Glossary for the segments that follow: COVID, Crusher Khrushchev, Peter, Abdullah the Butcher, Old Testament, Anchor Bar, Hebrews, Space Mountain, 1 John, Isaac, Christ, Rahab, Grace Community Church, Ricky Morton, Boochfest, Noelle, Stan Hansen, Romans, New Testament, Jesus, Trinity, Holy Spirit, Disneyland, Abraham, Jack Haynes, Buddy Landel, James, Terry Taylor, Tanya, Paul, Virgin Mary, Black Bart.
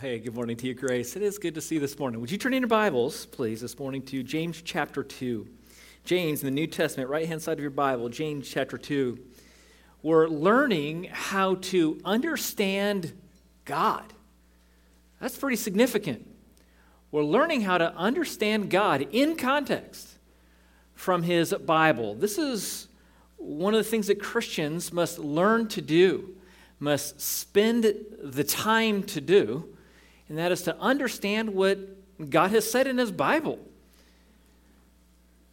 Well, hey, good morning to you, Grace. It is good to see you this morning. Would you turn in your Bibles, please, this morning to James chapter 2. James, in the New Testament, right-hand side of your Bible, James chapter 2. We're learning how to understand God. That's pretty significant. We're learning how to understand God in context from His Bible. This is one of the things that Christians must learn to do, must spend the time to do, and that is to understand what God has said in His Bible.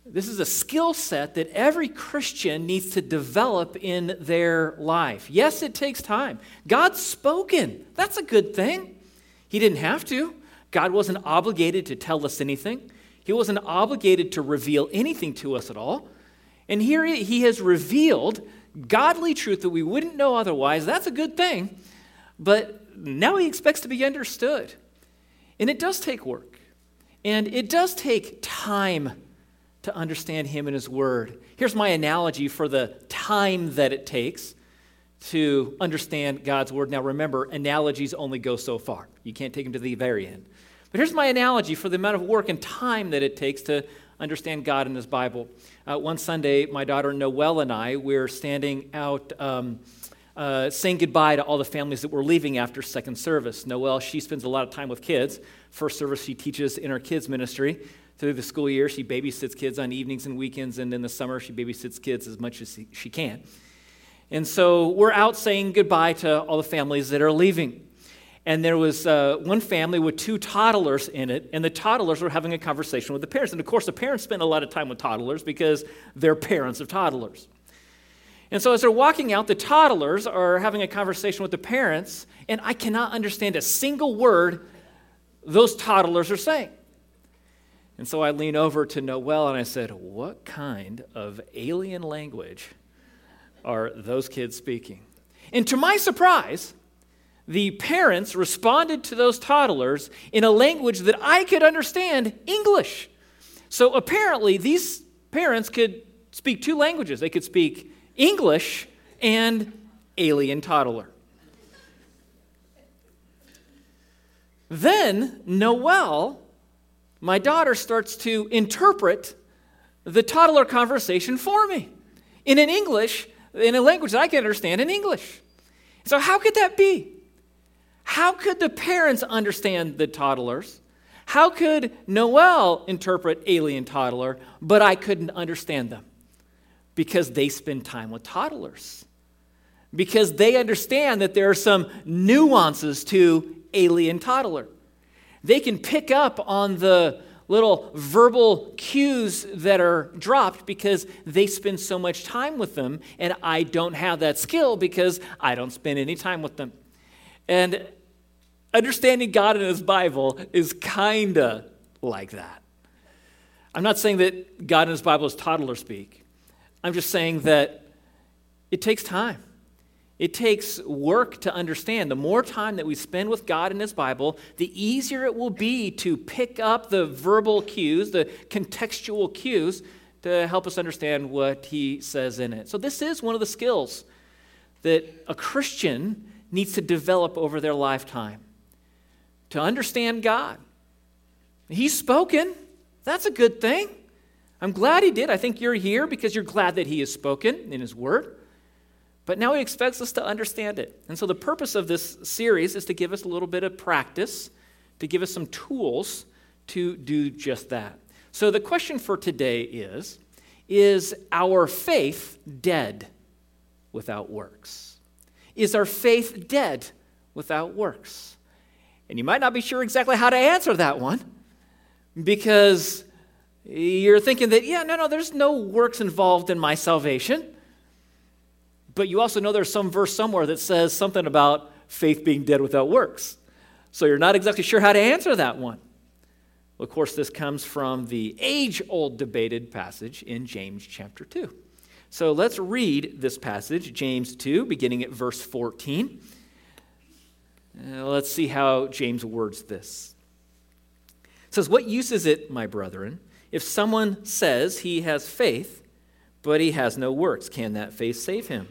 This is a skill set that every Christian needs to develop in their life. Yes, it takes time. God's spoken. That's a good thing. He didn't have to. God wasn't obligated to tell us anything. He wasn't obligated to reveal anything to us at all. And here He has revealed godly truth that we wouldn't know otherwise. That's a good thing. But now He expects to be understood. And it does take work. And it does take time to understand Him and His Word. Here's my analogy for the time that it takes to understand God's Word. Now remember, analogies only go so far. You can't take them to the very end. But here's my analogy for the amount of work and time that it takes to understand God in His Bible. One Sunday, my daughter Noelle and I were standing out saying goodbye to all the families that were leaving after second service. Noelle, she spends a lot of time with kids. First service, she teaches in our kids' ministry. Through the school year, she babysits kids on evenings and weekends, and in the summer, she babysits kids as much as she can. And so we're out saying goodbye to all the families that are leaving. And there was one family with two toddlers in it, and the toddlers were having a conversation with the parents. And of course, the parents spend a lot of time with toddlers because they're parents of toddlers. And so as they're walking out, the toddlers are having a conversation with the parents, and I cannot understand a single word those toddlers are saying. And so I lean over to Noelle and I said, "What kind of alien language are those kids speaking?" And to my surprise, the parents responded to those toddlers in a language that I could understand, English. So apparently these parents could speak two languages. They could speak English and alien toddler. Then Noelle, my daughter, starts to interpret the toddler conversation for me in a language that I can understand in English. So how could that be? How could the parents understand the toddlers? How could Noelle interpret alien toddler, but I couldn't understand them? Because they spend time with toddlers. Because they understand that there are some nuances to alien toddler. They can pick up on the little verbal cues that are dropped because they spend so much time with them, and I don't have that skill because I don't spend any time with them. And understanding God in His Bible is kind of like that. I'm not saying that God in His Bible is toddler speak. I'm just saying that it takes time. It takes work to understand. The more time that we spend with God in His Bible, the easier it will be to pick up the verbal cues, the contextual cues, to help us understand what He says in it. So this is one of the skills that a Christian needs to develop over their lifetime, to understand God. He's spoken. That's a good thing. I'm glad He did. I think you're here because you're glad that He has spoken in His Word. But now He expects us to understand it. And so the purpose of this series is to give us a little bit of practice, to give us some tools to do just that. So the question for today is our faith dead without works? Is our faith dead without works? And you might not be sure exactly how to answer that one because you're thinking that, there's no works involved in my salvation. But you also know there's some verse somewhere that says something about faith being dead without works. So you're not exactly sure how to answer that one. Well, of course, this comes from the age-old debated passage in James chapter 2. So let's read this passage, James 2, beginning at verse 14. Let's see how James words this. It says, "What use is it, my brethren, if someone says he has faith, but he has no works? Can that faith save him?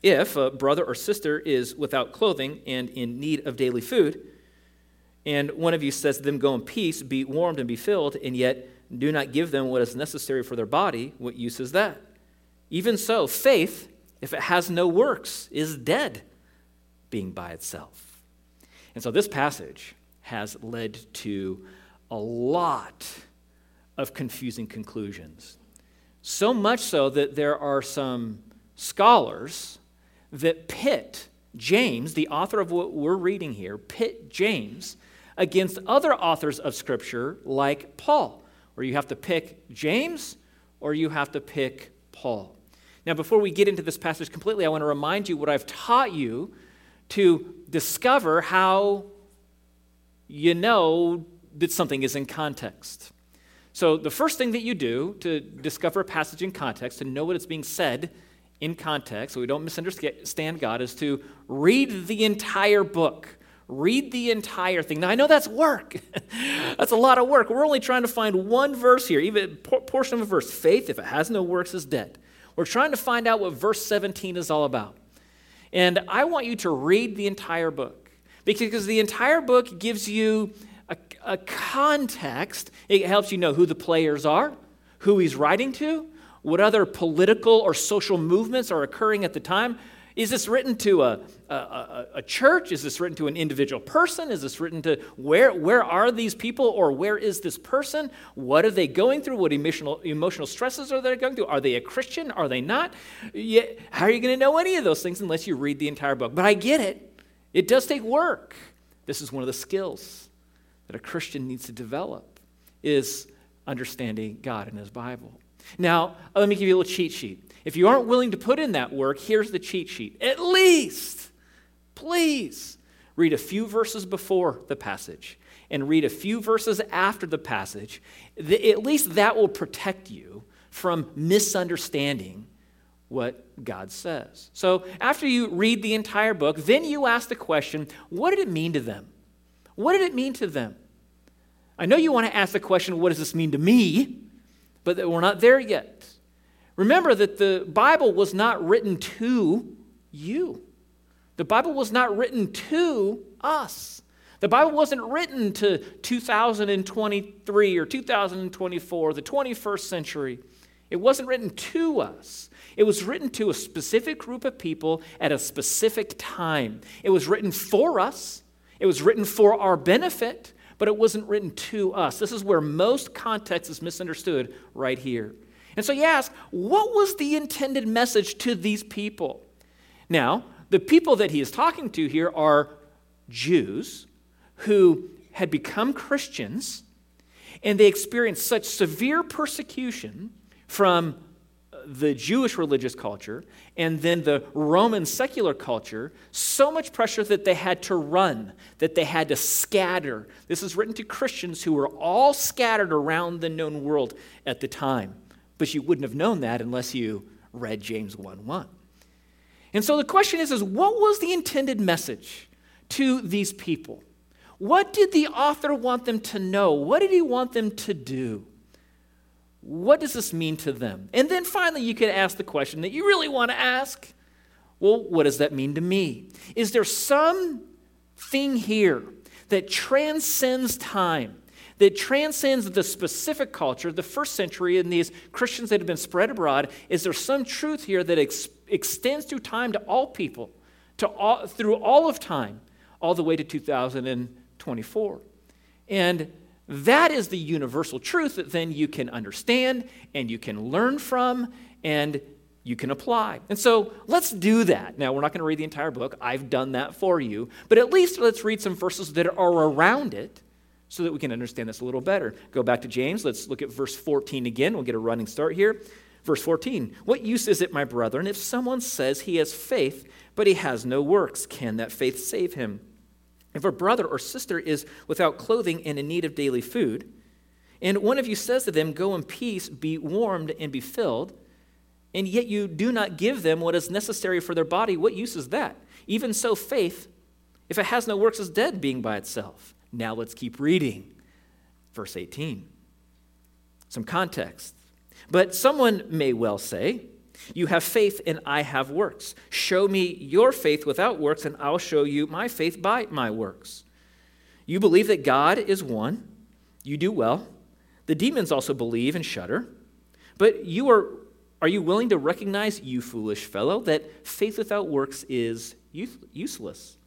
If a brother or sister is without clothing and in need of daily food, And one of you says to them, go in peace, be warmed and be filled, and yet do not give them what is necessary for their body. What use is that? Even so, faith, if it has no works, is dead, being by itself. And so this passage has led to a lot of confusing conclusions. So much so that there are some scholars that pit James, the author of what we're reading here, pit James against other authors of Scripture like Paul, where you have to pick James or you have to pick Paul. Now, before we get into this passage completely, I want to remind you what I've taught you to discover how you know that something is in context. So the first thing that you do to discover a passage in context, to know what it's being said in context, so we don't misunderstand God, is to read the entire book. Read the entire thing. Now, I know that's work. That's a lot of work. We're only trying to find one verse here, even a portion of a verse. Faith, if it has no works, is dead. We're trying to find out what verse 17 is all about. And I want you to read the entire book, because the entire book gives you a context. It helps you know who the players are, who he's writing to, what other political or social movements are occurring at the time. Is this written to a church? Is this written to an individual person? Is this written to where are these people, or where is this person? What are they going through? What emotional stresses are they going through? Are they a Christian? Are they not? How are you going to know any of those things unless you read the entire book? But I get it. It does take work. This is one of the skills that a Christian needs to develop, is understanding God and his Bible. Now, let me give you a little cheat sheet. If you aren't willing to put in that work, here's the cheat sheet. At least, please, read a few verses before the passage and read a few verses after the passage. At least that will protect you from misunderstanding what God says. So after you read the entire book, then you ask the question, what did it mean to them? What did it mean to them? I know you want to ask the question, what does this mean to me? But we're not there yet. Remember that the Bible was not written to you. The Bible was not written to us. The Bible wasn't written to 2023 or 2024, the 21st century. It wasn't written to us. It was written to a specific group of people at a specific time. It was written for us. It was written for our benefit, but it wasn't written to us. This is where most context is misunderstood, right here. And so you ask, what was the intended message to these people? Now, the people that he is talking to here are Jews who had become Christians, and they experienced such severe persecution from the Jewish religious culture and then the Roman secular culture, so much pressure that they had to run, that they had to scatter. This is written to Christians who were all scattered around the known world at the time. But you wouldn't have known that unless you read James 1:1. And so the question is what was the intended message to these people? What did the author want them to know? What did he want them to do? What does this mean to them? And then finally, you can ask the question that you really want to ask. Well, what does that mean to me? Is there something here that transcends time, that transcends the specific culture, the first century, and these Christians that have been spread abroad? Is there some truth here that extends through time to all people, through all of time, all the way to 2024? And that is the universal truth that then you can understand, and you can learn from, and you can apply. And so let's do that. Now, we're not going to read the entire book. I've done that for you. But at least let's read some verses that are around it, so that we can understand this a little better. Go back to James. Let's look at verse 14 again. We'll get a running start here. Verse 14, what use is it, my brethren, if someone says he has faith, but he has no works? Can that faith save him? If a brother or sister is without clothing and in need of daily food, and one of you says to them, go in peace, be warmed, and be filled, and yet you do not give them what is necessary for their body, what use is that? Even so, faith, if it has no works, is dead, being by itself. Now let's keep reading. Verse 18. Some context. But someone may well say, you have faith and I have works. Show me your faith without works, and I'll show you my faith by my works. You believe that God is one. You do well. The demons also believe and shudder. But are you willing to recognize, you foolish fellow, that faith without works is useless?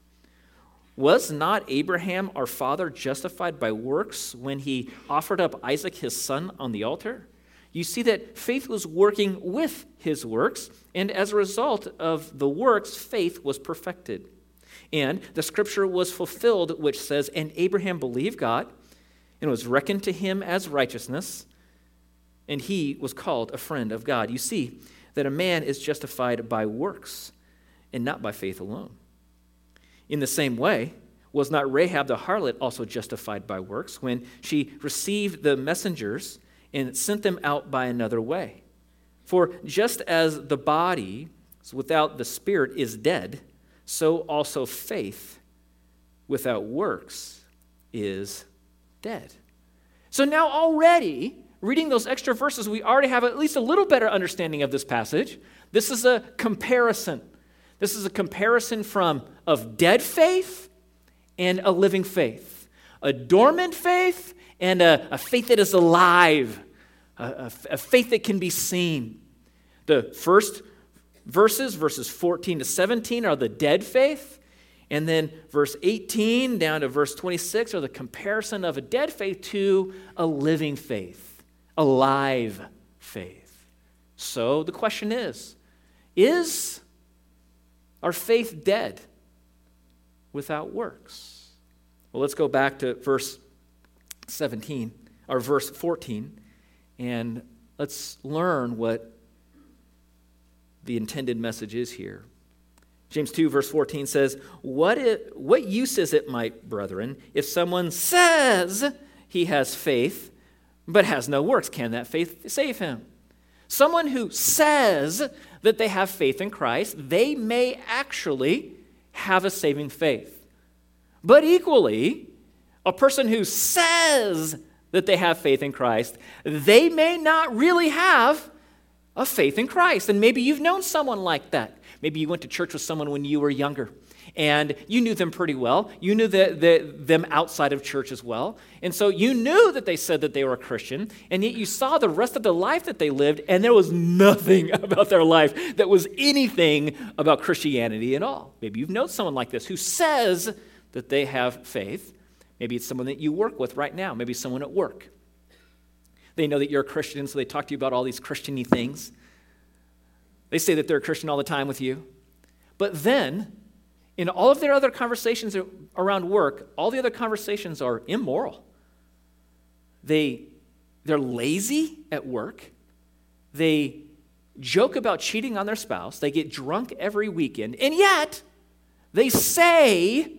Was not Abraham our father justified by works when he offered up Isaac his son on the altar? You see that faith was working with his works, and as a result of the works, faith was perfected. And the scripture was fulfilled, which says, "And Abraham believed God, and was reckoned to him as righteousness, and he was called a friend of God." You see that a man is justified by works and not by faith alone. In the same way, was not Rahab the harlot also justified by works when she received the messengers and sent them out by another way? For just as the body without the spirit is dead, so also faith without works is dead. So now already, reading those extra verses, we already have at least a little better understanding of this passage. This is a comparison. This is a comparison of dead faith and a living faith, a dormant faith and a faith that is alive, a faith that can be seen. The first verses 14 to 17, are the dead faith, and then verse 18 down to verse 26 are the comparison of a dead faith to a living faith, a live faith. So the question is our faith dead without works? Well, let's go back to verse 14, and let's learn what the intended message is here. James 2, verse 14 says, "What use is it, my brethren, if someone says he has faith but has no works? Can that faith save him?" Someone who says that they have faith in Christ, they may actually have a saving faith. But equally, a person who says that they have faith in Christ, they may not really have a faith in Christ. And maybe you've known someone like that. Maybe you went to church with someone when you were younger, and you knew them pretty well. You knew them outside of church as well. And so you knew that they said that they were a Christian, and yet you saw the rest of the life that they lived, and there was nothing about their life that was anything about Christianity at all. Maybe you've known someone like this who says that they have faith. Maybe it's someone that you work with right now. Maybe someone at work. They know that you're a Christian, so they talk to you about all these Christian-y things. They say that they're a Christian all the time with you. But then, in all of their other conversations around work, all the other conversations are immoral. They're lazy at work. They joke about cheating on their spouse. They get drunk every weekend. And yet, they say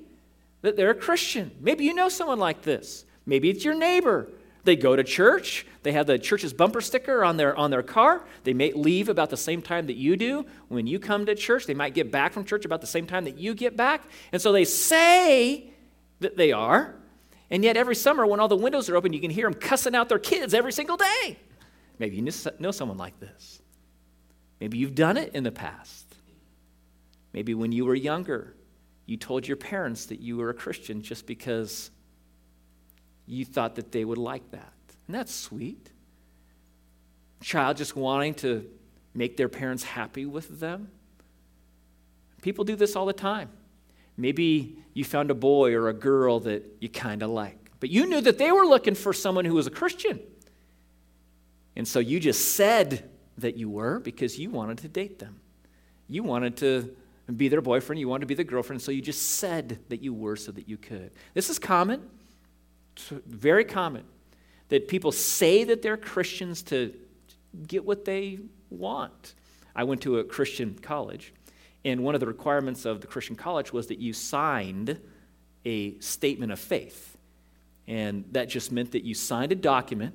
that they're a Christian. Maybe you know someone like this. Maybe it's your neighbor. They go to church. They have the church's bumper sticker on their car. They may leave about the same time that you do. When you come to church, they might get back from church about the same time that you get back. And so they say that they are. And yet every summer when all the windows are open, you can hear them cussing out their kids every single day. Maybe you know someone like this. Maybe you've done it in the past. Maybe when you were younger, you told your parents that you were a Christian just because you thought that they would like that. And that's sweet. Child just wanting to make their parents happy with them. People do this all the time. Maybe you found a boy or a girl that you kind of like, but you knew that they were looking for someone who was a Christian. And so you just said that you were because you wanted to date them. You wanted to be their boyfriend. You wanted to be their girlfriend. So you just said that you were so that you could. This is common. It's very common that people say that they're Christians to get what they want. I went to a Christian college, and one of the requirements of the Christian college was that you signed a statement of faith. And that just meant that you signed a document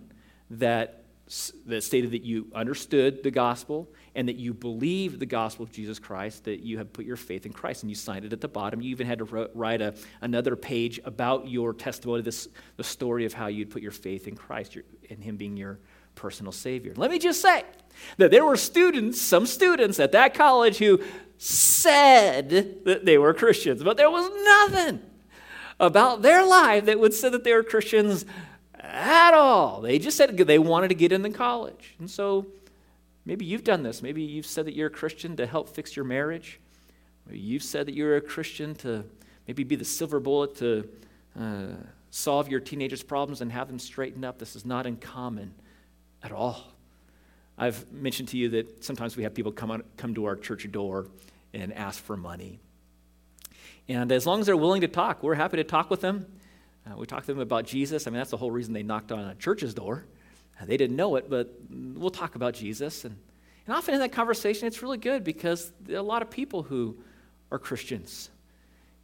that stated that you understood the gospel and that you believed the gospel of Jesus Christ, that you had put your faith in Christ, and you signed it at the bottom. You even had to write another page about your testimony, the story of how you'd put your faith in Christ and him being your personal Savior. Let me just say that there were some students at that college who said that they were Christians, but there was nothing about their life that would say that they were Christians at all. They just said they wanted to get into college. And so maybe you've done this. Maybe you've said that you're a Christian to help fix your marriage. Maybe you've said that you're a Christian to maybe be the silver bullet to solve your teenager's problems and have them straightened up. This is not uncommon at all. I've mentioned to you that sometimes we have people come to our church door and ask for money. And as long as they're willing to talk, we're happy to talk with them. We talk to them about Jesus. I mean, that's the whole reason they knocked on a church's door. They didn't know it, but we'll talk about Jesus. And often in that conversation, it's really good because there are a lot of people who are Christians.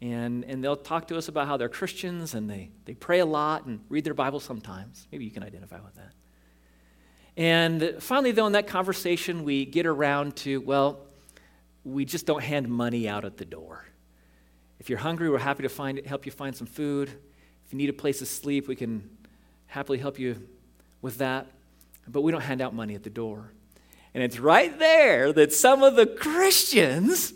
And they'll talk to us about how they're Christians and they pray a lot and read their Bible sometimes. Maybe you can identify with that. And finally, though, in that conversation, we get around to, well, we just don't hand money out at the door. If you're hungry, we're happy to help you find some food. If you need a place to sleep, we can happily help you with that. But we don't hand out money at the door. And it's right there that some of the Christians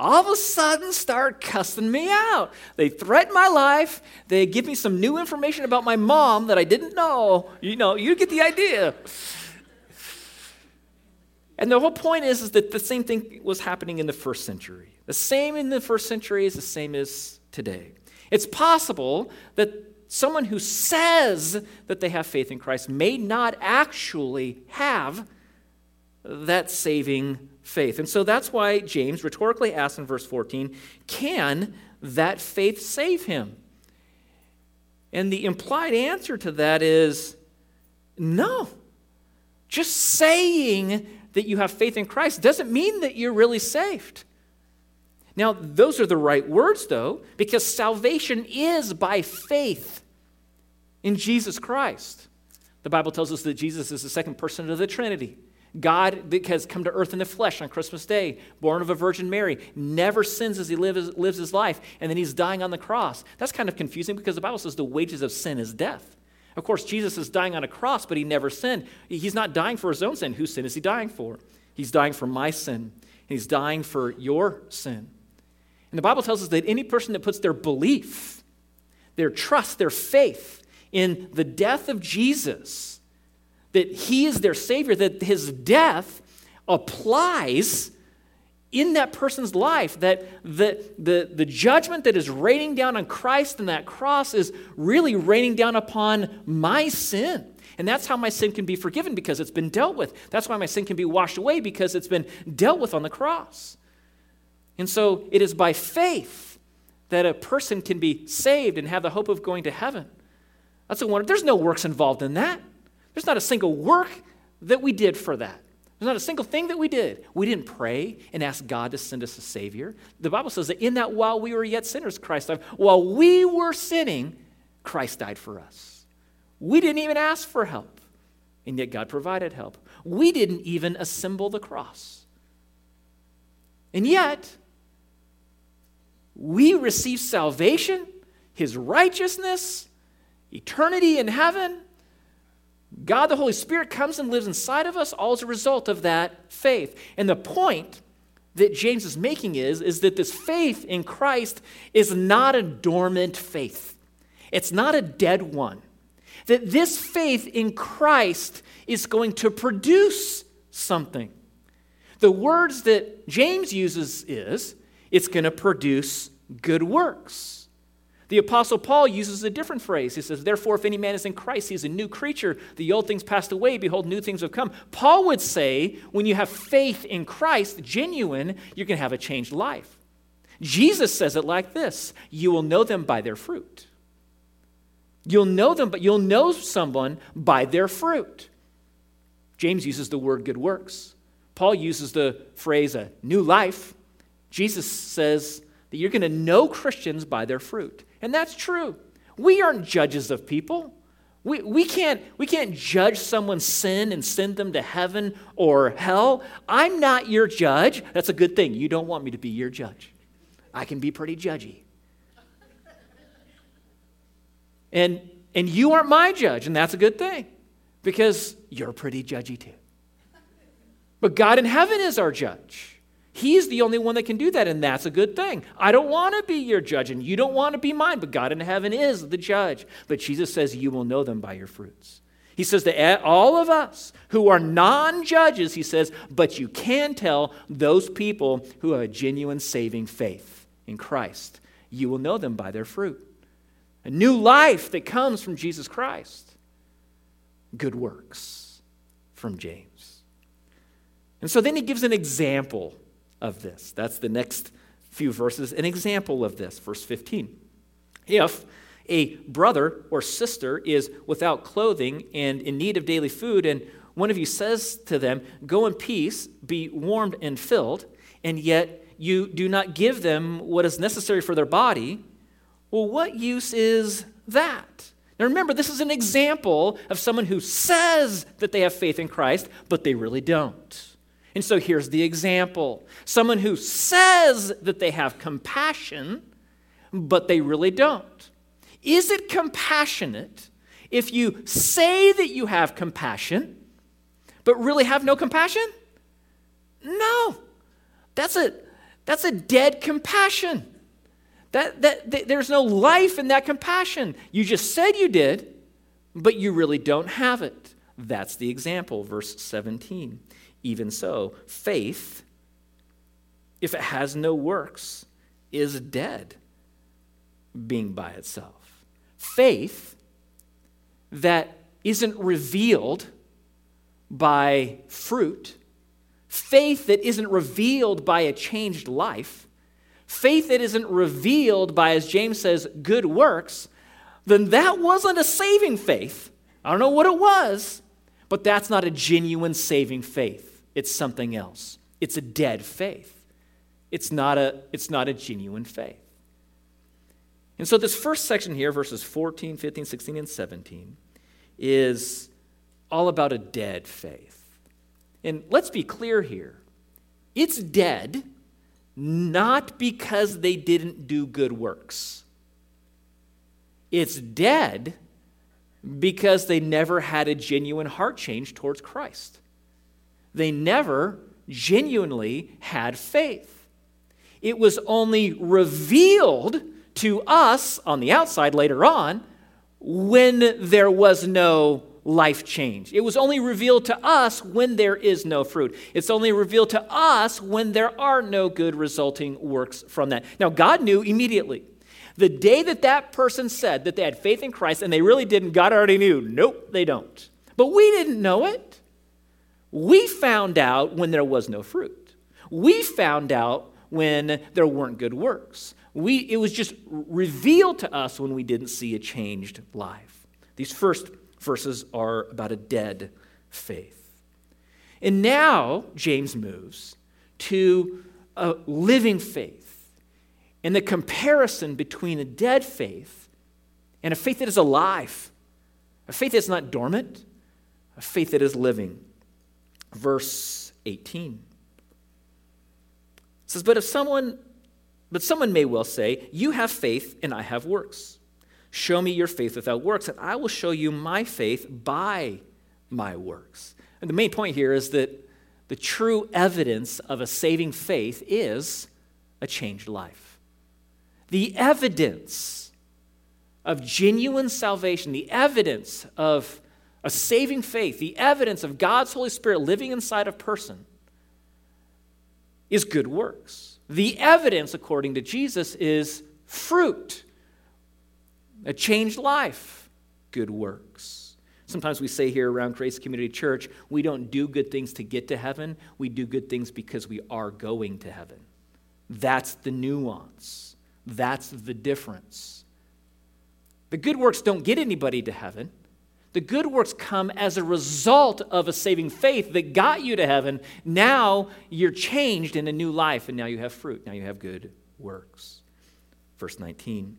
all of a sudden start cussing me out. They threaten my life. They give me some new information about my mom that I didn't know. You know, you get the idea. And the whole point is that the same thing was happening in the first century. The same in the first century is the same as today. It's possible that someone who says that they have faith in Christ may not actually have that saving faith. And so that's why James rhetorically asks in verse 14, can that faith save him? And the implied answer to that is no. Just saying that you have faith in Christ doesn't mean that you're really saved. Now, those are the right words, though, because salvation is by faith in Jesus Christ. The Bible tells us that Jesus is the second person of the Trinity. God has come to earth in the flesh on Christmas Day, born of a Virgin Mary, never sins as he lives his life, and then he's dying on the cross. That's kind of confusing because the Bible says the wages of sin is death. Of course, Jesus is dying on a cross, but he never sinned. He's not dying for his own sin. Whose sin is he dying for? He's dying for my sin, and he's dying for your sin. And the Bible tells us that any person that puts their belief, their trust, their faith in the death of Jesus, that he is their Savior, that his death applies in that person's life, that the judgment that is raining down on Christ and that cross is really raining down upon my sin. And that's how my sin can be forgiven, because it's been dealt with. That's why my sin can be washed away, because it's been dealt with on the cross. And so it is by faith that a person can be saved and have the hope of going to heaven. That's a wonder. There's no works involved in that. There's not a single work that we did for that. There's not a single thing that we did. We didn't pray and ask God to send us a Savior. The Bible says that in that while we were yet sinners, Christ died. While we were sinning, Christ died for us. We didn't even ask for help, and yet God provided help. We didn't even assemble the cross. And yet, we receive salvation, his righteousness, eternity in heaven. God, the Holy Spirit, comes and lives inside of us, all as a result of that faith. And the point that James is making is that this faith in Christ is not a dormant faith. It's not a dead one. That this faith in Christ is going to produce something. The words that James uses is, it's going to produce good works. The Apostle Paul uses a different phrase. He says, therefore, if any man is in Christ, he is a new creature. The old things passed away. Behold, new things have come. Paul would say, when you have faith in Christ, genuine, you're going to have a changed life. Jesus says it like this. You will know them by their fruit. You'll know them, but you'll know someone by their fruit. James uses the word good works. Paul uses the phrase a new life. Jesus says that you're going to know Christians by their fruit. And that's true. We aren't judges of people. We can't judge someone's sin and send them to heaven or hell. I'm not your judge. That's a good thing. You don't want me to be your judge. I can be pretty judgy. And you aren't my judge, and that's a good thing, because you're pretty judgy too. But God in heaven is our judge. He's the only one that can do that, and that's a good thing. I don't want to be your judge, and you don't want to be mine, but God in heaven is the judge. But Jesus says, you will know them by your fruits. He says to all of us who are non-judges, he says, but you can tell those people who have a genuine saving faith in Christ. You will know them by their fruit. A new life that comes from Jesus Christ. Good works from James. And so then he gives an example of this. That's the next few verses. An example of this, verse 15. If a brother or sister is without clothing and in need of daily food, and one of you says to them, go in peace, be warmed and filled, and yet you do not give them what is necessary for their body, well, what use is that? Now remember, this is an example of someone who says that they have faith in Christ, but they really don't. And so here's the example. Someone who says that they have compassion, but they really don't. Is it compassionate if you say that you have compassion, but really have no compassion? No. That's a dead compassion. There's no life in that compassion. You just said you did, but you really don't have it. That's the example, verse 17. Even so, faith, if it has no works, is dead, being by itself. Faith that isn't revealed by fruit, faith that isn't revealed by a changed life, faith that isn't revealed by, as James says, good works, then that wasn't a saving faith. I don't know what it was, but that's not a genuine saving faith. It's something else. It's a dead faith. It's not a genuine faith. And so this first section here, verses 14, 15, 16, and 17, is all about a dead faith. And let's be clear here. It's dead not because they didn't do good works. It's dead because they never had a genuine heart change towards Christ. They never genuinely had faith. It was only revealed to us on the outside later on when there was no life change. It was only revealed to us when there is no fruit. It's only revealed to us when there are no good resulting works from that. Now, God knew immediately. The day that person said that they had faith in Christ and they really didn't, God already knew, nope, they don't. But we didn't know it. We found out when there was no fruit. We found out when there weren't good works. It was just revealed to us when we didn't see a changed life. These first verses are about a dead faith. And now James moves to a living faith. And the comparison between a dead faith and a faith that is alive, a faith that's not dormant, a faith that is living. Verse 18 says, but someone may well say, you have faith and I have works. Show me your faith without works, and I will show you my faith by my works. And the main point here is that the true evidence of a saving faith is a changed life. The evidence of genuine salvation, the evidence of a saving faith, the evidence of God's Holy Spirit living inside a person is good works. The evidence, according to Jesus, is fruit, a changed life, good works. Sometimes we say here around Grace Community Church, we don't do good things to get to heaven. We do good things because we are going to heaven. That's the nuance. That's the difference. The good works don't get anybody to heaven. The good works come as a result of a saving faith that got you to heaven. Now you're changed in a new life, and now you have fruit. Now you have good works. Verse 19.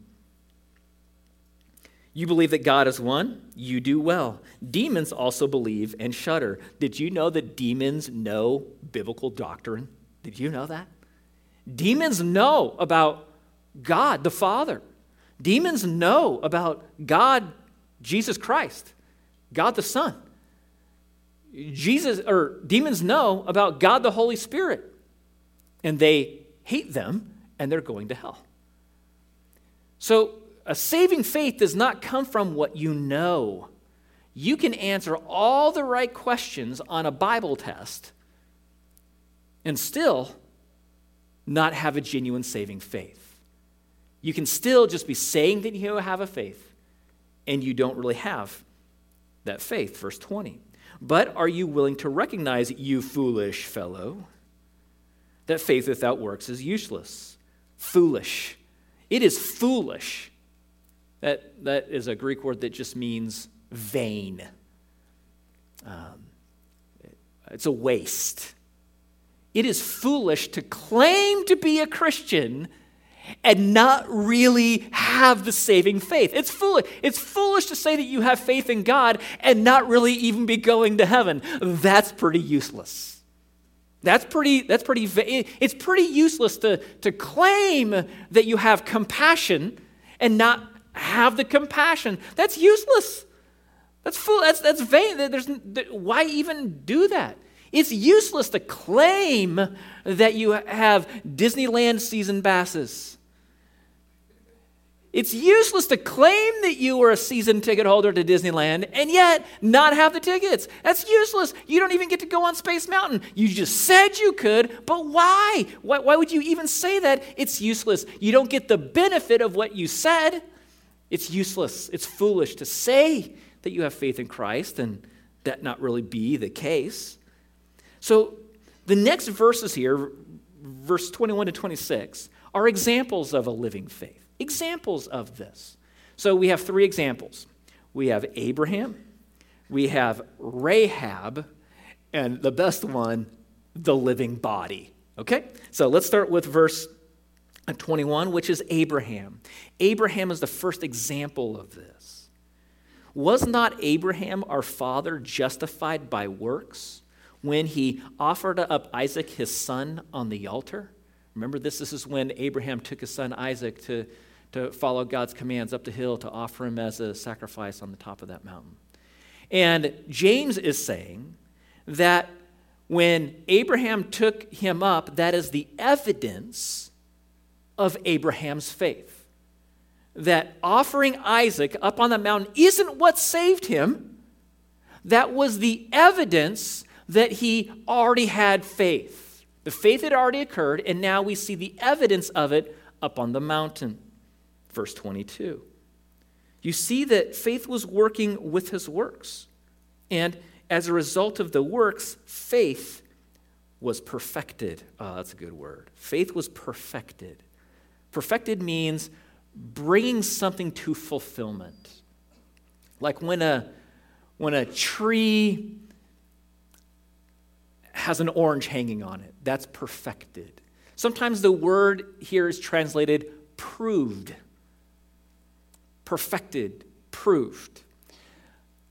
You believe that God is one? You do well. Demons also believe and shudder. Did you know that demons know biblical doctrine? Did you know that? Demons know about God the Father. Demons know about God, Jesus Christ, God the Son. Demons know about God the Holy Spirit. and they hate them, and they're going to hell. So a saving faith does not come from what you know. You can answer all the right questions on a Bible test and still not have a genuine saving faith. You can still just be saying that you have a faith, and you don't really have that faith. Verse 20. But are you willing to recognize, you foolish fellow, that faith without works is useless? Foolish. It is foolish. That is a Greek word that just means vain. It's a waste. It is foolish to claim to be a Christian and not really have the saving faith. It's foolish. It's foolish to say that you have faith in God and not really even be going to heaven. That's pretty useless. It's pretty useless to claim that you have compassion and not have the compassion. That's useless. That's fool. That's vain. Why even do that? It's useless to claim that you have Disneyland season passes. It's useless to claim that you are a season ticket holder to Disneyland and yet not have the tickets. That's useless. You don't even get to go on Space Mountain. You just said you could, but why? Why would you even say that? It's useless. You don't get the benefit of what you said. It's useless. It's foolish to say that you have faith in Christ and that not really be the case. So the next verses here, verse 21 to 26, are examples of a living faith. Examples of this. So we have three examples. We have Abraham, we have Rahab, and the best one, the living body. Okay? So let's start with verse 21, which is Abraham. Abraham is the first example of this. Was not Abraham our father justified by works when he offered up Isaac his son on the altar? Remember this? This is when Abraham took his son Isaac to follow God's commands up the hill to offer him as a sacrifice on the top of that mountain. And James is saying that when Abraham took him up, that is the evidence of Abraham's faith. That offering Isaac up on the mountain isn't what saved him. That was the evidence that he already had faith. The faith had already occurred, and now we see the evidence of it up on the mountain. Verse 22. You see that faith was working with his works. And as a result of the works, faith was perfected. Oh, that's a good word. Faith was perfected. Perfected means bringing something to fulfillment. Like when a tree has an orange hanging on it. That's perfected. Sometimes the word here is translated proved. Perfected, proved.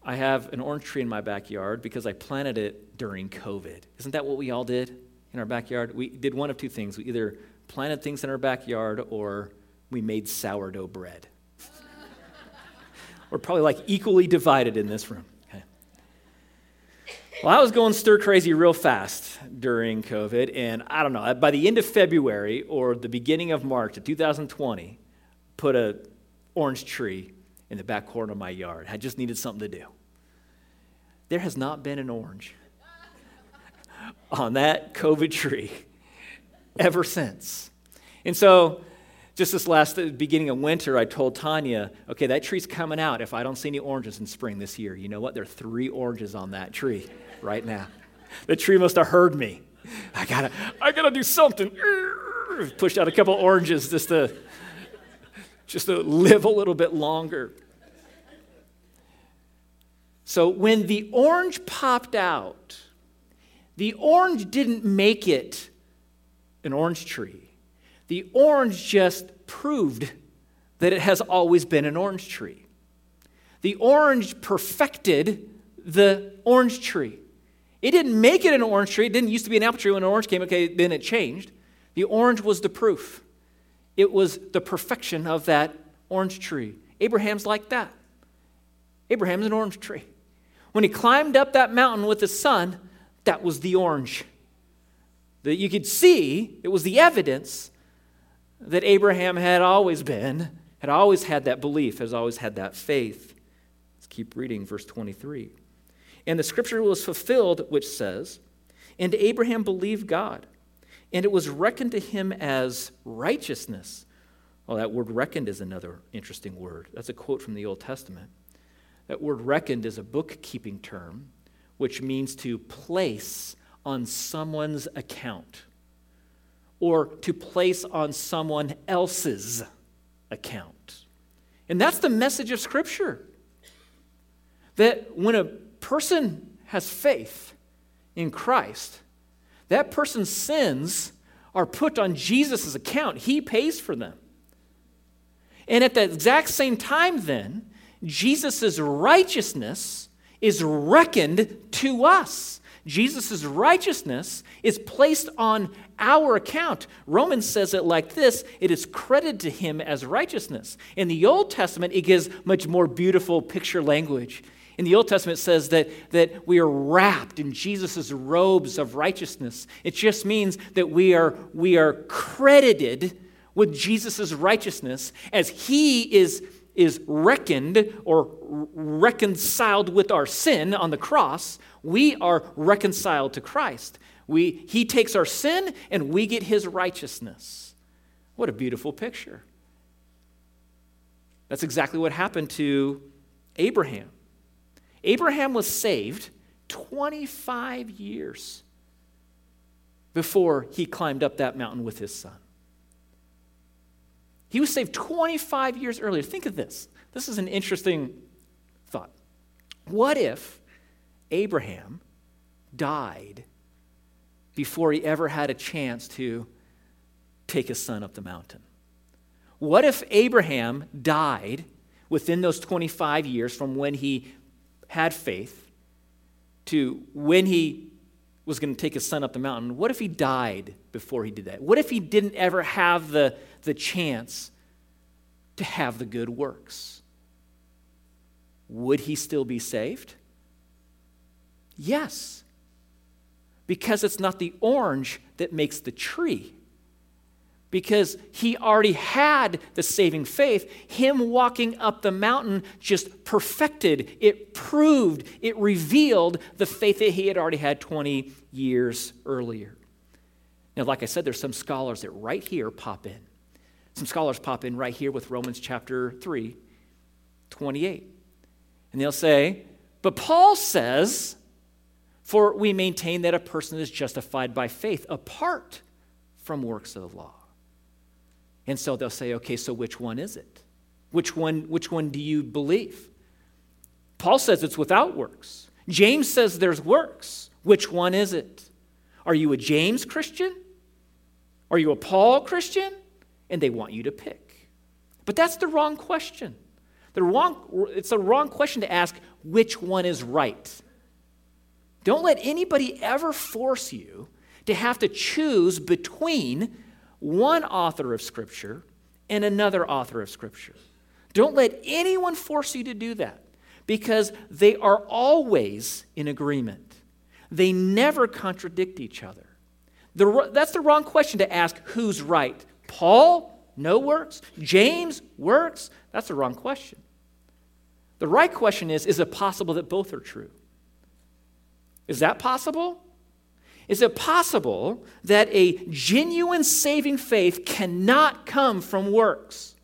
I have an orange tree in my backyard because I planted it during COVID. Isn't that what we all did in our backyard? We did one of two things. We either planted things in our backyard or we made sourdough bread. We're probably like equally divided in this room. Well, I was going stir crazy real fast during COVID, and I don't know, by the end of February or the beginning of March of 2020, put an orange tree in the back corner of my yard. I just needed something to do. There has not been an orange on that COVID tree ever since. And so just this last beginning of winter, I told Tanya, okay, that tree's coming out if I don't see any oranges in spring this year. You know what? There are 3 oranges on that tree right now. The tree must have heard me. I gotta do something. Pushed out a couple oranges just to live a little bit longer. So when the orange popped out, the orange didn't make it an orange tree. The orange just proved that it has always been an orange tree. The orange perfected the orange tree. It didn't make it an orange tree. It didn't used to be an apple tree. When an orange came, okay, then it changed. The orange was the proof. It was the perfection of that orange tree. Abraham's like that. Abraham's an orange tree. When he climbed up that mountain with his son, that was the orange. that you could see, it was the evidence that Abraham had always had that belief, has always had that faith. Let's keep reading verse 23. And the scripture was fulfilled, which says, and Abraham believed God, and it was reckoned to him as righteousness. Well, that word reckoned is another interesting word. That's a quote from the Old Testament. That word reckoned is a bookkeeping term, which means to place on someone's account or to place on someone else's account. And that's the message of Scripture. That when a person has faith in Christ, that person's sins are put on Jesus' account. He pays for them. And at the exact same time then, Jesus' righteousness is reckoned to us. Jesus' righteousness is placed on our account. Romans says it like this, it is credited to him as righteousness. In the Old Testament, it gives much more beautiful picture language. In the Old Testament, it says that we are wrapped in Jesus' robes of righteousness. It just means that we are credited with Jesus' righteousness as he is reckoned or reconciled with our sin on the cross. We are reconciled to Christ. He takes our sin and we get his righteousness. What a beautiful picture. That's exactly what happened to Abraham. Abraham was saved 25 years before he climbed up that mountain with his son. He was saved 25 years earlier. Think of this. This is an interesting thought. What if Abraham died before he ever had a chance to take his son up the mountain? What if Abraham died within those 25 years from when he had faith to when he was going to take his son up the mountain? What if he died before he did that? What if he didn't ever have the chance to have the good works? Would he still be saved? Yes, because it's not the orange that makes the tree. Because he already had the saving faith. Him walking up the mountain just perfected, it proved, it revealed the faith that he had already had 20 years earlier. Now, like I said, there's some scholars that right here pop in. Some scholars pop in right here with Romans chapter 3, 28. And they'll say, but Paul says, for we maintain that a person is justified by faith apart from works of the law. And so they'll say, okay, so which one is it? Which one do you believe? Paul says it's without works. James says there's works. Which one is it? Are you a James Christian? Are you a Paul Christian? And they want you to pick. But that's the wrong question. It's the wrong question to ask which one is right. Don't let anybody ever force you to have to choose between one author of Scripture and another author of Scripture. Don't let anyone force you to do that, because they are always in agreement. They never contradict each other. That's the wrong question to ask who's right. Paul? No works. James? Works? That's the wrong question. The right question is it possible that both are true? Is that possible? Is it possible that a genuine saving faith cannot come from works,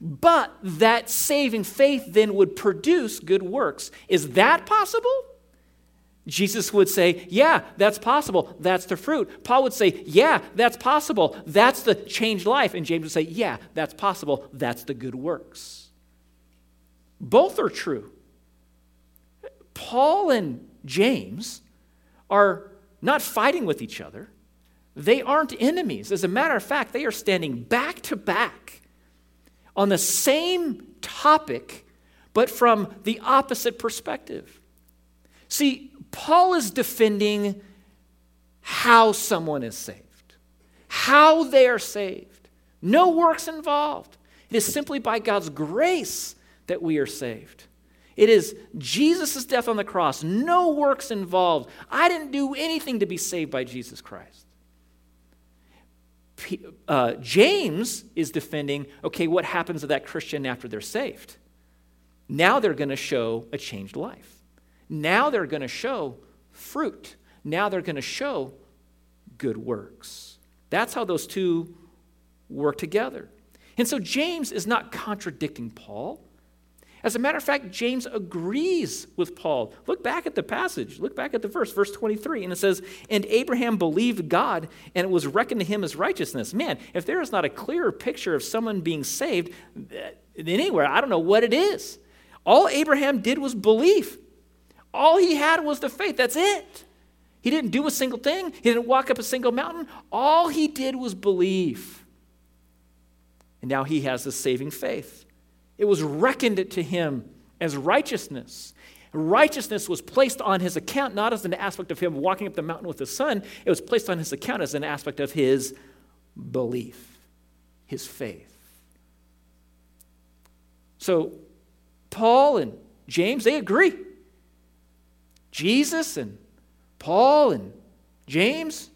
but that saving faith then would produce good works? Is that possible? Jesus would say, yeah, that's possible. That's the fruit. Paul would say, yeah, that's possible. That's the changed life. And James would say, yeah, that's possible. That's the good works. Both are true. Paul and James are not fighting with each other. They aren't enemies. As a matter of fact, they are standing back to back on the same topic, but from the opposite perspective. See, Paul is defending how someone is saved, how they are saved. No works involved. It is simply by God's grace that we are saved. It is Jesus' death on the cross, no works involved. I didn't do anything to be saved by Jesus Christ. James is defending, okay, what happens to that Christian after they're saved? Now they're going to show a changed life. Now they're going to show fruit. Now they're going to show good works. That's how those two work together. And so James is not contradicting Paul. As a matter of fact, James agrees with Paul. Look back at the passage. Look back at the verse, verse 23, and it says, "And Abraham believed God, and it was reckoned to him as righteousness." Man, if there is not a clearer picture of someone being saved anywhere, I don't know what it is. All Abraham did was believe. All he had was the faith. That's it. He didn't do a single thing. He didn't walk up a single mountain. All he did was believe. And now he has this saving faith. It was reckoned to him as righteousness. Righteousness was placed on his account, not as an aspect of him walking up the mountain with his son. It was placed on his account as an aspect of his belief, his faith. So Paul and James, they agree. Jesus and Paul and James,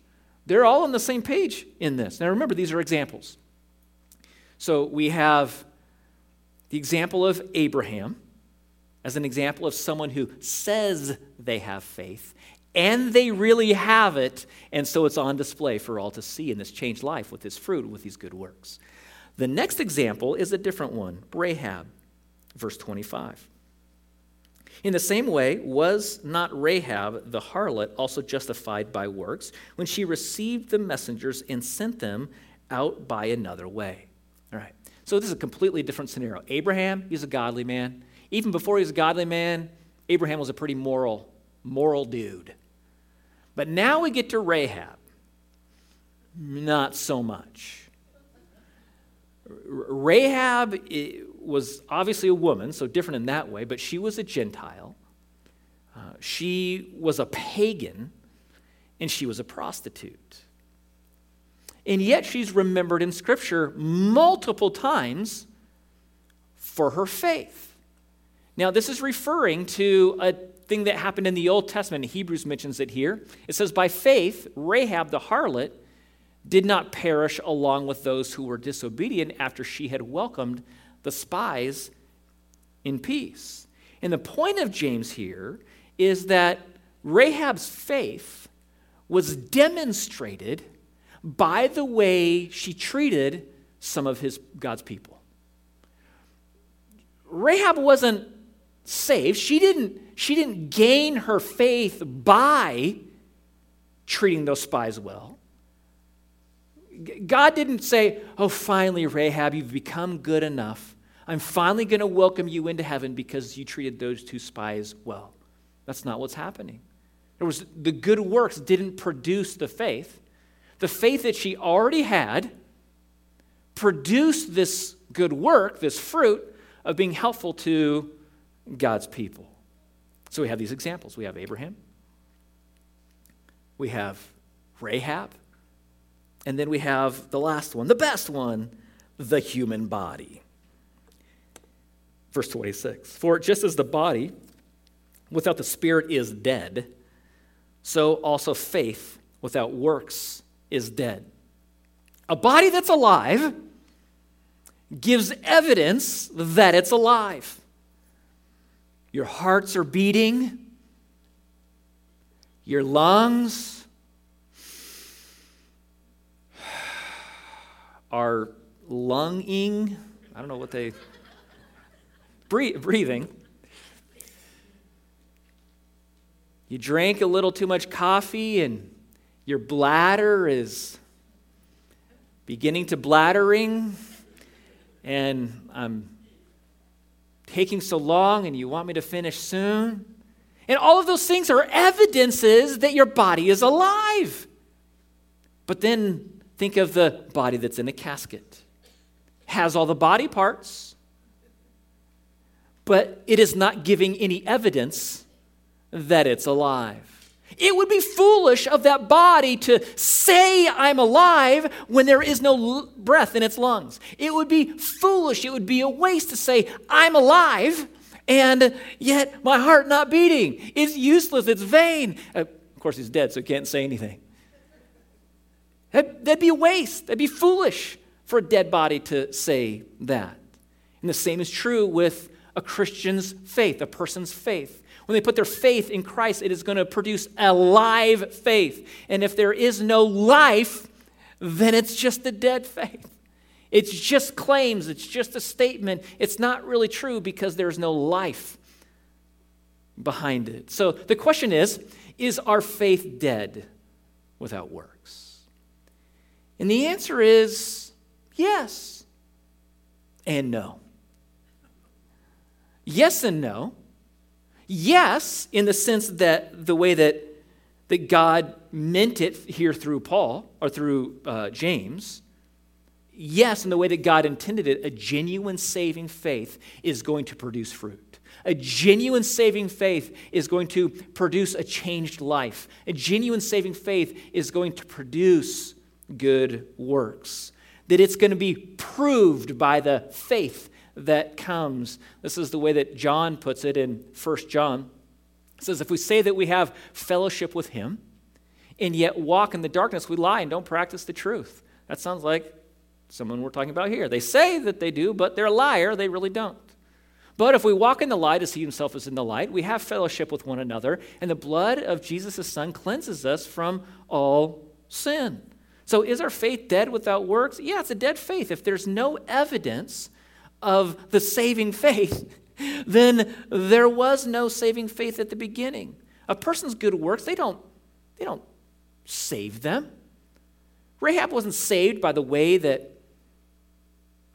they're all on the same page in this. Now remember, these are examples. So we have the example of Abraham as an example of someone who says they have faith, and they really have it, and so it's on display for all to see in this changed life with his fruit, with these good works. The next example is a different one, Rahab, verse 25. "In the same way, was not Rahab the harlot also justified by works when she received the messengers and sent them out by another way?" All right. So this is a completely different scenario. Abraham, he's a godly man. Even before he was a godly man, Abraham was a pretty moral dude. But now we get to Rahab. Not so much. Rahab was obviously a woman, so different in that way, but she was a Gentile. She was a pagan, and she was a prostitute. And yet she's remembered in Scripture multiple times for her faith. Now, this is referring to a thing that happened in the Old Testament. Hebrews mentions it here. It says, "By faith, Rahab the harlot did not perish along with those who were disobedient after she had welcomed the spies in peace." And the point of James here is that Rahab's faith was demonstrated by the way she treated some of God's people. Rahab wasn't saved. She didn't gain her faith by treating those spies well. God didn't say, "Oh, finally, Rahab, you've become good enough. I'm finally going to welcome you into heaven because you treated those two spies well." That's not what's happening. The good works didn't produce the faith. The faith that she already had produced this good work, this fruit of being helpful to God's people. So we have these examples. We have Abraham. We have Rahab. And then we have the last one, the best one, the human body. Verse 26, "For just as the body without the spirit is dead, so also faith without works is dead." A body that's alive gives evidence that it's alive. Your hearts are beating, your lungs are lunging. I don't know what they breathing. You drank a little too much coffee and your bladder is beginning to bladdering, and I'm taking so long, and you want me to finish soon. And all of those things are evidences that your body is alive. But then think of the body that's in a casket. Has all the body parts, but it is not giving any evidence that it's alive. It would be foolish of that body to say, "I'm alive," when there is no breath in its lungs. It would be foolish. It would be a waste to say, "I'm alive," and yet my heart not beating. It's useless. It's vain. Of course, he's dead, so he can't say anything. That'd be a waste. That'd be foolish for a dead body to say that. And the same is true with a Christian's faith, a person's faith. When they put their faith in Christ, it is going to produce a live faith. And if there is no life, then it's just a dead faith. It's just claims. It's just a statement. It's not really true because there's no life behind it. So the question is our faith dead without works? And the answer is yes and no. Yes and no. Yes, in the sense that the way that God meant it here through Paul or through James. Yes, in the way that God intended it, a genuine saving faith is going to produce fruit. A genuine saving faith is going to produce a changed life. A genuine saving faith is going to produce good works. That it's going to be proved by the faith that comes. This is the way that John puts it in 1 John. It says, if we say that we have fellowship with him and yet walk in the darkness, we lie and don't practice the truth. That sounds like someone we're talking about here. They say that they do, but they're a liar. They really don't. But if we walk in the light as he himself is in the light, we have fellowship with one another, and the blood of Jesus, his son, cleanses us from all sin. So is our faith dead without works? Yeah, it's a dead faith. If there's no evidence of the saving faith, then there was no saving faith at the beginning. A person's good works, they don't save them. Rahab wasn't saved by the way that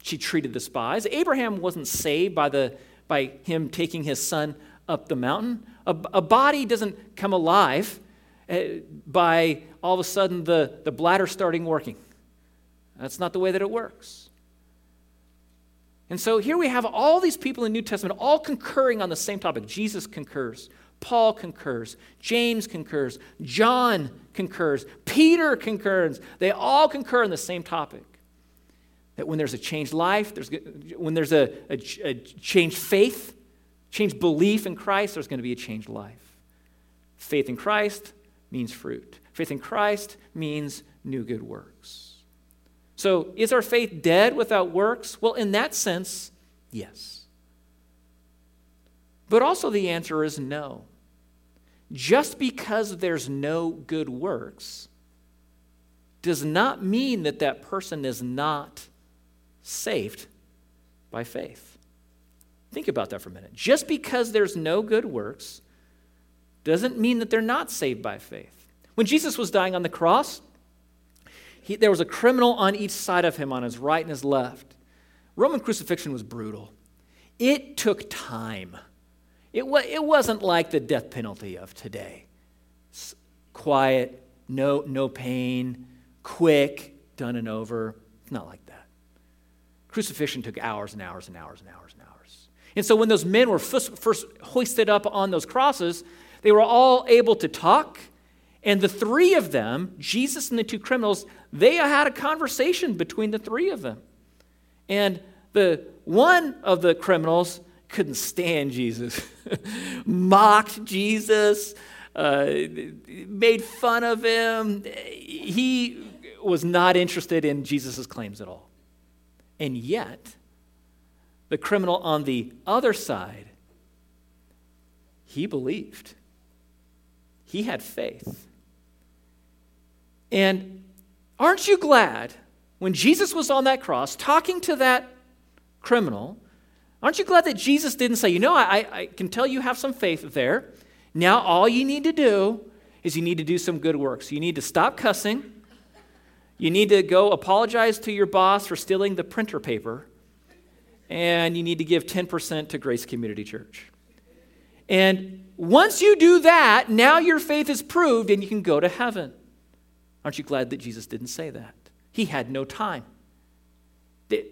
she treated the spies. Abraham wasn't saved by him taking his son up the mountain. A body doesn't come alive by all of a sudden the bladder starting working. That's not the way that it works. And so here we have all these people in the New Testament all concurring on the same topic. Jesus concurs. Paul concurs. James concurs. John concurs. Peter concurs. They all concur on the same topic. That when there's a changed life, when there's a changed faith, changed belief in Christ, there's going to be a changed life. Faith in Christ means fruit. Faith in Christ means new good works. So is our faith dead without works? Well, in that sense, yes. But also the answer is no. Just because there's no good works does not mean that person is not saved by faith. Think about that for a minute. Just because there's no good works doesn't mean that they're not saved by faith. When Jesus was dying on the cross, there was a criminal on each side of him, on his right and his left. Roman crucifixion was brutal. It took time. It wasn't like the death penalty of today. It's quiet, no pain, quick, done and over. It's not like that. Crucifixion took hours and hours and hours and hours and hours. And so when those men were first hoisted up on those crosses, they were all able to talk. And the three of them, Jesus and the two criminals, they had a conversation between the three of them. And the one of the criminals couldn't stand Jesus, mocked Jesus, made fun of him. He was not interested in Jesus' claims at all. And yet, the criminal on the other side, he believed. He had faith. And aren't you glad when Jesus was on that cross talking to that criminal, aren't you glad that Jesus didn't say, I can tell you have some faith there. Now all you need to do is you need to do some good works. You need to stop cussing. You need to go apologize to your boss for stealing the printer paper, and you need to give 10% to Grace Community Church. And once you do that, now your faith is proved and you can go to heaven. Aren't you glad that Jesus didn't say that? He had no time.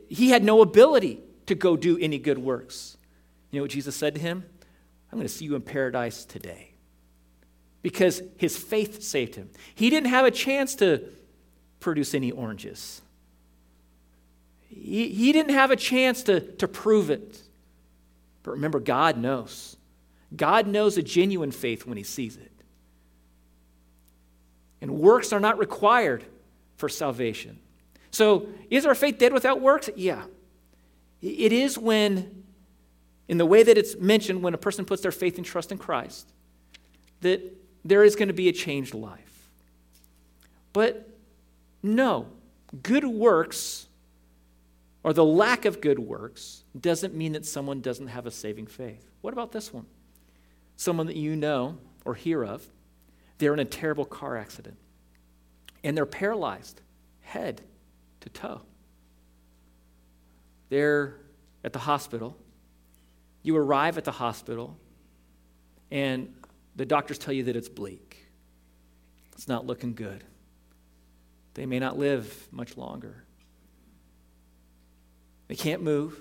He had no ability to go do any good works. You know what Jesus said to him? I'm going to see you in paradise today. Because his faith saved him. He didn't have a chance to produce any oranges. He didn't have a chance to prove it. But remember, God knows. God knows a genuine faith when he sees it. And works are not required for salvation. So is our faith dead without works? Yeah. It is when, in the way that it's mentioned, when a person puts their faith and trust in Christ, that there is going to be a changed life. But no, good works or the lack of good works doesn't mean that someone doesn't have a saving faith. What about this one? Someone that you know or hear of, they're in a terrible car accident and they're paralyzed head to toe. They're at the hospital. You arrive at the hospital and the doctors tell you that it's bleak. It's not looking good. They may not live much longer. They can't move.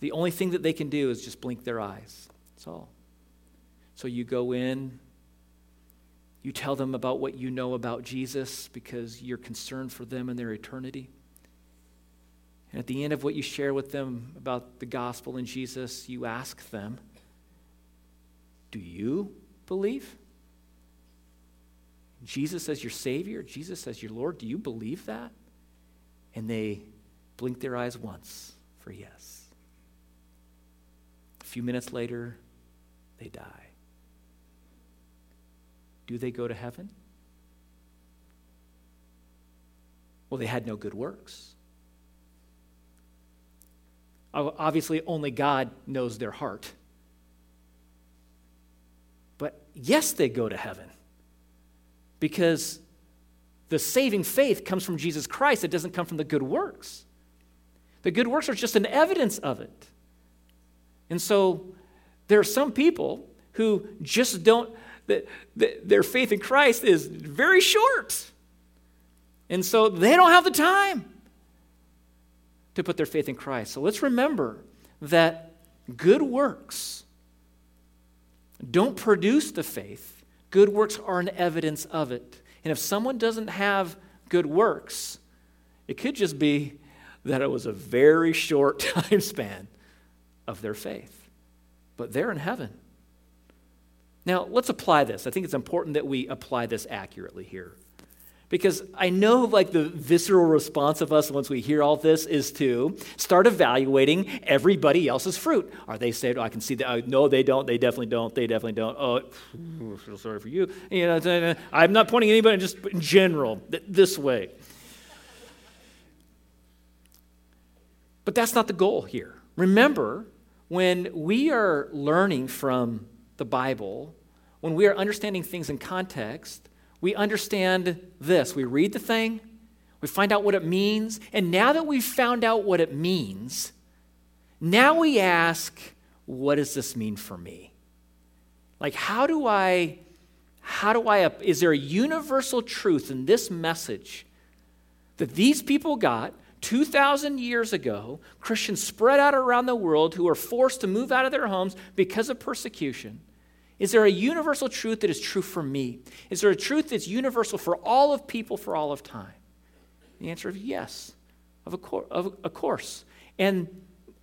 The only thing that they can do is just blink their eyes. That's all. So you go in, you tell them about what you know about Jesus because you're concerned for them and their eternity. And at the end of what you share with them about the gospel and Jesus, you ask them, do you believe Jesus as your Savior, Jesus as your Lord? Do you believe that? And they blink their eyes once for yes. A few minutes later, they die. Do they go to heaven? Well, they had no good works. Obviously, only God knows their heart. But yes, they go to heaven because the saving faith comes from Jesus Christ. It doesn't come from the good works. The good works are just an evidence of it. And so there are some people who just don't, their faith in Christ is very short. And so they don't have the time to put their faith in Christ. So let's remember that good works don't produce the faith. Good works are an evidence of it. And if someone doesn't have good works, it could just be that it was a very short time span of their faith. But they're in heaven. Now, let's apply this. I think it's important that we apply this accurately here. Because I know like the visceral response of us once we hear all this is to start evaluating everybody else's fruit. Are they saved? Oh, I can see that. Oh, no, they don't. They definitely don't. They definitely don't. Oh, I feel sorry for you. You know, I'm not pointing at anybody, just in general, this way. But that's not the goal here. Remember, when we are learning from the Bible, when we are understanding things in context, we understand this. We read the thing, we find out what it means, and now that we've found out what it means, now we ask, what does this mean for me? Like, is there a universal truth in this message that these people got 2,000 years ago, Christians spread out around the world who are forced to move out of their homes because of persecution? Is there a universal truth that is true for me? Is there a truth that's universal for all of people for all of time? The answer is yes, of course. And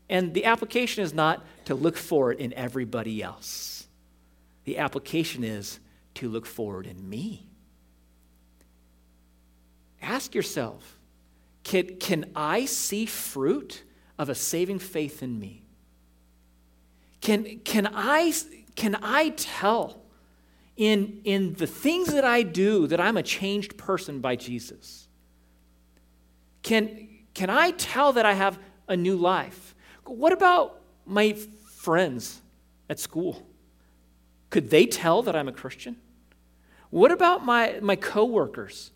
the application is not to look for it in everybody else. The application is to look forward in me. Ask yourself, can I see fruit of a saving faith in me? Can I tell in the things that I do that I'm a changed person by Jesus? Can I tell that I have a new life? What about my friends at school? Could they tell that I'm a Christian? What about my coworkers?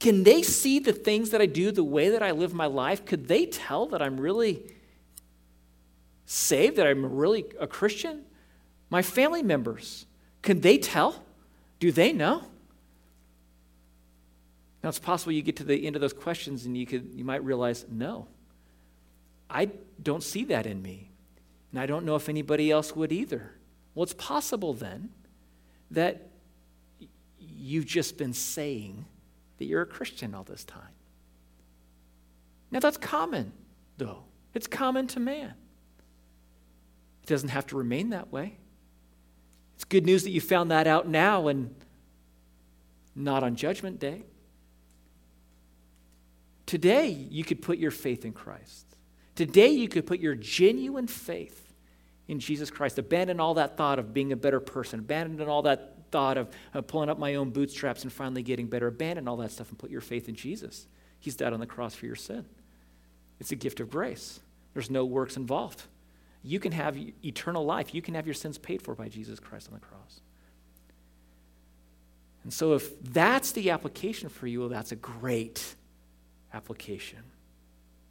Can they see the things that I do, the way that I live my life? Could they tell that I'm really saved, that I'm really a Christian? My family members, can they tell? Do they know? Now, it's possible you get to the end of those questions and you might realize, no, I don't see that in me. And I don't know if anybody else would either. Well, it's possible then that you've just been saying that you're a Christian all this time. Now, that's common, though. It's common to man. It doesn't have to remain that way. It's good news that you found that out now and not on Judgment Day. Today, you could put your faith in Christ. Today, you could put your genuine faith in Jesus Christ. Abandon all that thought of being a better person. Abandon all that thought of pulling up my own bootstraps and finally getting better. Abandon all that stuff and put your faith in Jesus. He's died on the cross for your sin. It's a gift of grace. There's no works involved. You can have eternal life. You can have your sins paid for by Jesus Christ on the cross. And so if that's the application for you, well, that's a great application.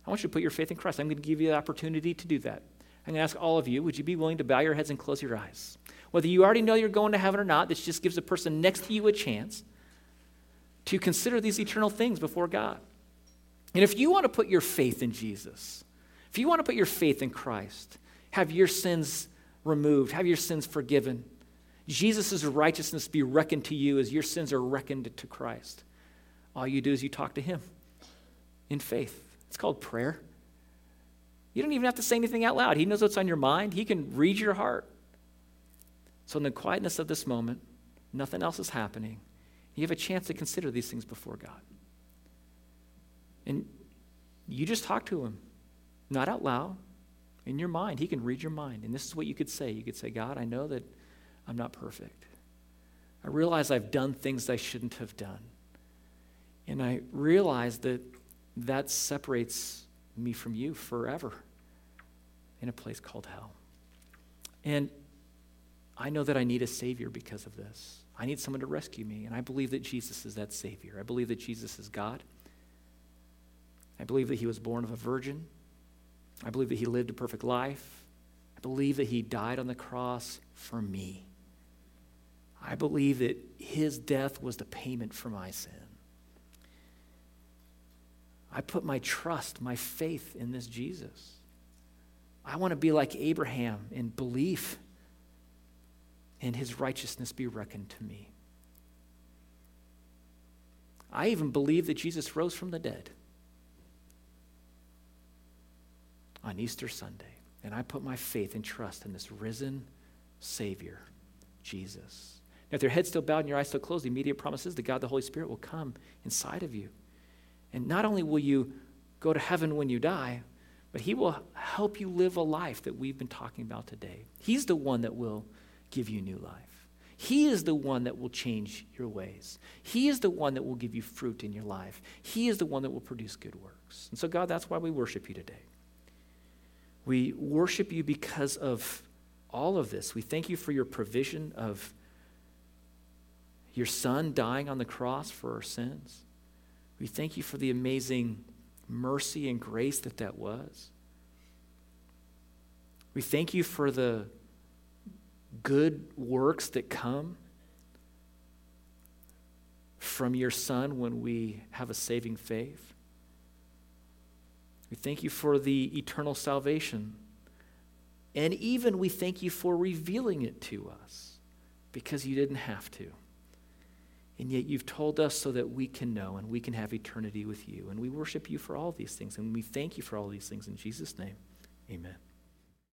I want you to put your faith in Christ. I'm going to give you the opportunity to do that. I'm going to ask all of you, would you be willing to bow your heads and close your eyes? Whether you already know you're going to heaven or not, this just gives the person next to you a chance to consider these eternal things before God. And if you want to put your faith in Jesus, if you want to put your faith in Christ, have your sins removed, have your sins forgiven, Jesus' righteousness be reckoned to you as your sins are reckoned to Christ. All you do is you talk to him in faith. It's called prayer. You don't even have to say anything out loud. He knows what's on your mind. He can read your heart. So in the quietness of this moment, nothing else is happening. You have a chance to consider these things before God. And you just talk to him, not out loud, in your mind. He can read your mind. And this is what you could say. You could say, God, I know that I'm not perfect. I realize I've done things I shouldn't have done. And I realize that separates me from you forever in a place called hell. And I know that I need a Savior because of this. I need someone to rescue me. And I believe that Jesus is that Savior. I believe that Jesus is God. I believe that he was born of a virgin. I believe that he lived a perfect life. I believe that he died on the cross for me. I believe that his death was the payment for my sin. I put my trust, my faith in this Jesus. I want to be like Abraham in belief, and his righteousness be reckoned to me. I even believe that Jesus rose from the dead on Easter Sunday, and I put my faith and trust in this risen Savior, Jesus. Now, if your head's still bowed and your eyes still closed, the immediate promise is that God, the Holy Spirit, will come inside of you. And not only will you go to heaven when you die, but he will help you live a life that we've been talking about today. He's the one that will give you new life. He is the one that will change your ways. He is the one that will give you fruit in your life. He is the one that will produce good works. And so, God, that's why we worship you today. We worship you because of all of this. We thank you for your provision of your Son dying on the cross for our sins. We thank you for the amazing mercy and grace that was. We thank you for the good works that come from your Son when we have a saving faith. We thank you for the eternal salvation. And even we thank you for revealing it to us because you didn't have to. And yet you've told us so that we can know and we can have eternity with you. And we worship you for all these things. And we thank you for all these things in Jesus' name. Amen.